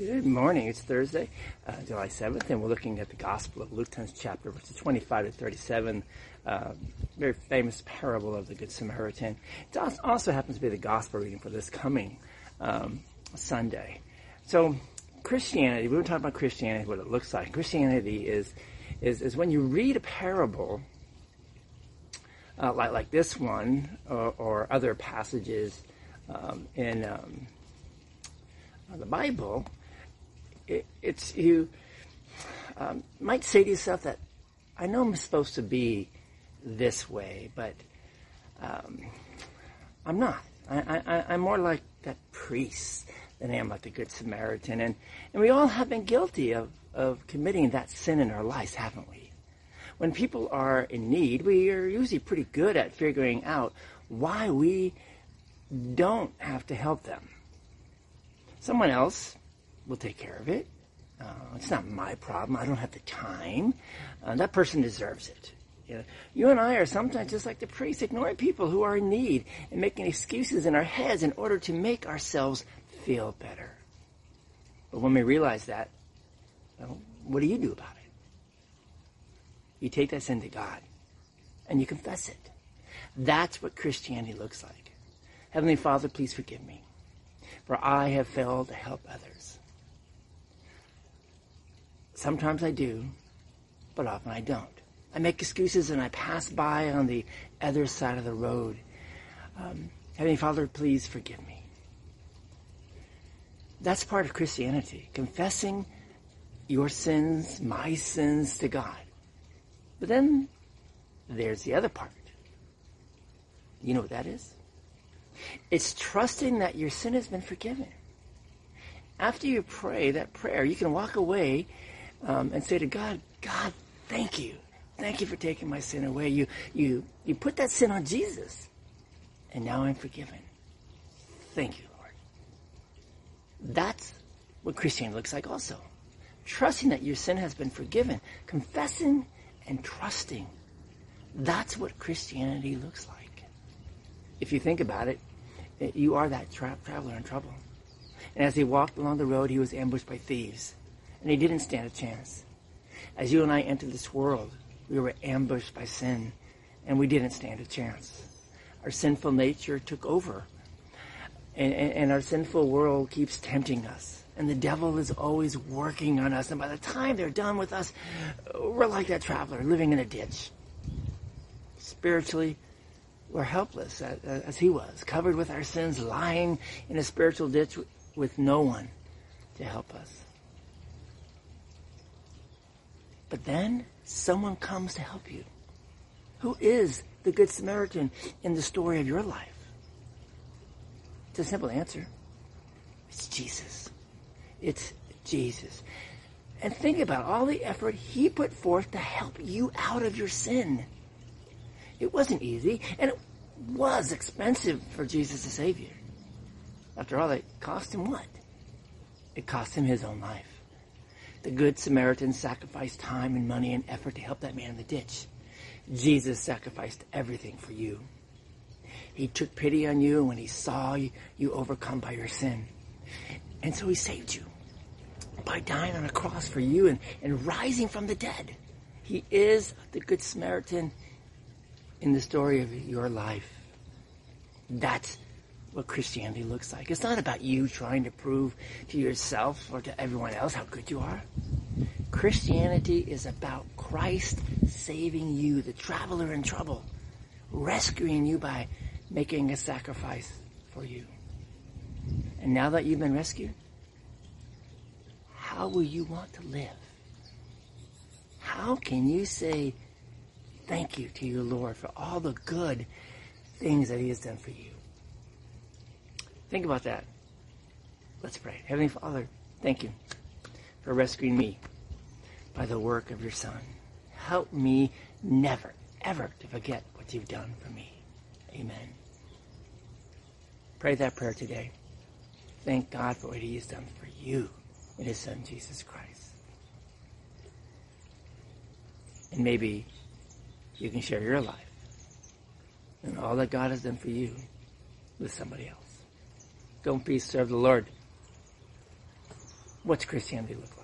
Good morning. It's Thursday, July 7th, and we're looking at the Gospel of Luke 10th chapter, verses 25 to 37, very famous parable of the Good Samaritan. It also happens to be the Gospel reading for this coming Sunday. So Christianity, we were talking about Christianity, what it looks like. Christianity is when you read a parable like this one or other passages in the Bible, it's you might say to yourself that I know I'm supposed to be this way, but I'm not. I'm more like that priest than I am like the Good Samaritan. And we all have been guilty of committing that sin in our lives, haven't we? When people are in need, we are usually pretty good at figuring out why we don't have to help them. Someone else will take care of it. It's not my problem. I don't have the time. That person deserves it. You and I are sometimes just like the priests, ignoring people who are in need and making excuses in our heads in order to make ourselves feel better. But when we realize that, well, what do you do about it? You take that sin to God and you confess it. That's what Christianity looks like. Heavenly Father, please forgive me, for I have failed to help others. Sometimes I do, but often I don't. I make excuses and I pass by on the other side of the road. Heavenly Father, please forgive me. That's part of Christianity, confessing your sins, my sins to God. But then there's the other part. You know what that is? It's trusting that your sin has been forgiven. After you pray that prayer, you can walk away and say to God, God, thank you. Thank you for taking my sin away. You put that sin on Jesus, and now I'm forgiven. Thank you, Lord. That's what Christianity looks like also. Trusting that your sin has been forgiven. Confessing and trusting. That's what Christianity looks like. If you think about it, you are that traveler in trouble. And as he walked along the road, he was ambushed by thieves, and he didn't stand a chance. As you and I entered this world, we were ambushed by sin, and we didn't stand a chance. Our sinful nature took over, and our sinful world keeps tempting us. And the devil is always working on us, and by the time they're done with us, we're like that traveler living in a ditch. Spiritually, we're helpless as he was, covered with our sins, lying in a spiritual ditch with no one to help us. But then someone comes to help you. Who is the Good Samaritan in the story of your life? It's a simple answer. It's Jesus. It's Jesus. And think about all the effort he put forth to help you out of your sin. It wasn't easy, and it was expensive for Jesus to save you. After all, it cost him what? It cost him his own life. The Good Samaritan sacrificed time and money and effort to help that man in the ditch. Jesus sacrificed everything for you. He took pity on you when he saw you overcome by your sin. And so he saved you by dying on a cross for you and rising from the dead. He is the Good Samaritan in the story of your life. That's what Christianity looks like. It's not about you trying to prove to yourself or to everyone else how good you are. Christianity is about Christ saving you, the traveler in trouble, rescuing you by making a sacrifice for you. And now that you've been rescued, how will you want to live? How can you say thank you to your Lord for all the good things that he has done for you? Think about that. Let's pray. Heavenly Father, thank you for rescuing me by the work of your Son. Help me never, ever to forget what you've done for me. Amen. Pray that prayer today. Thank God for what he has done for you in his Son, Jesus Christ. And maybe you can share your life and all that God has done for you with somebody else. Go in peace, serve the Lord. what's Christianity look like?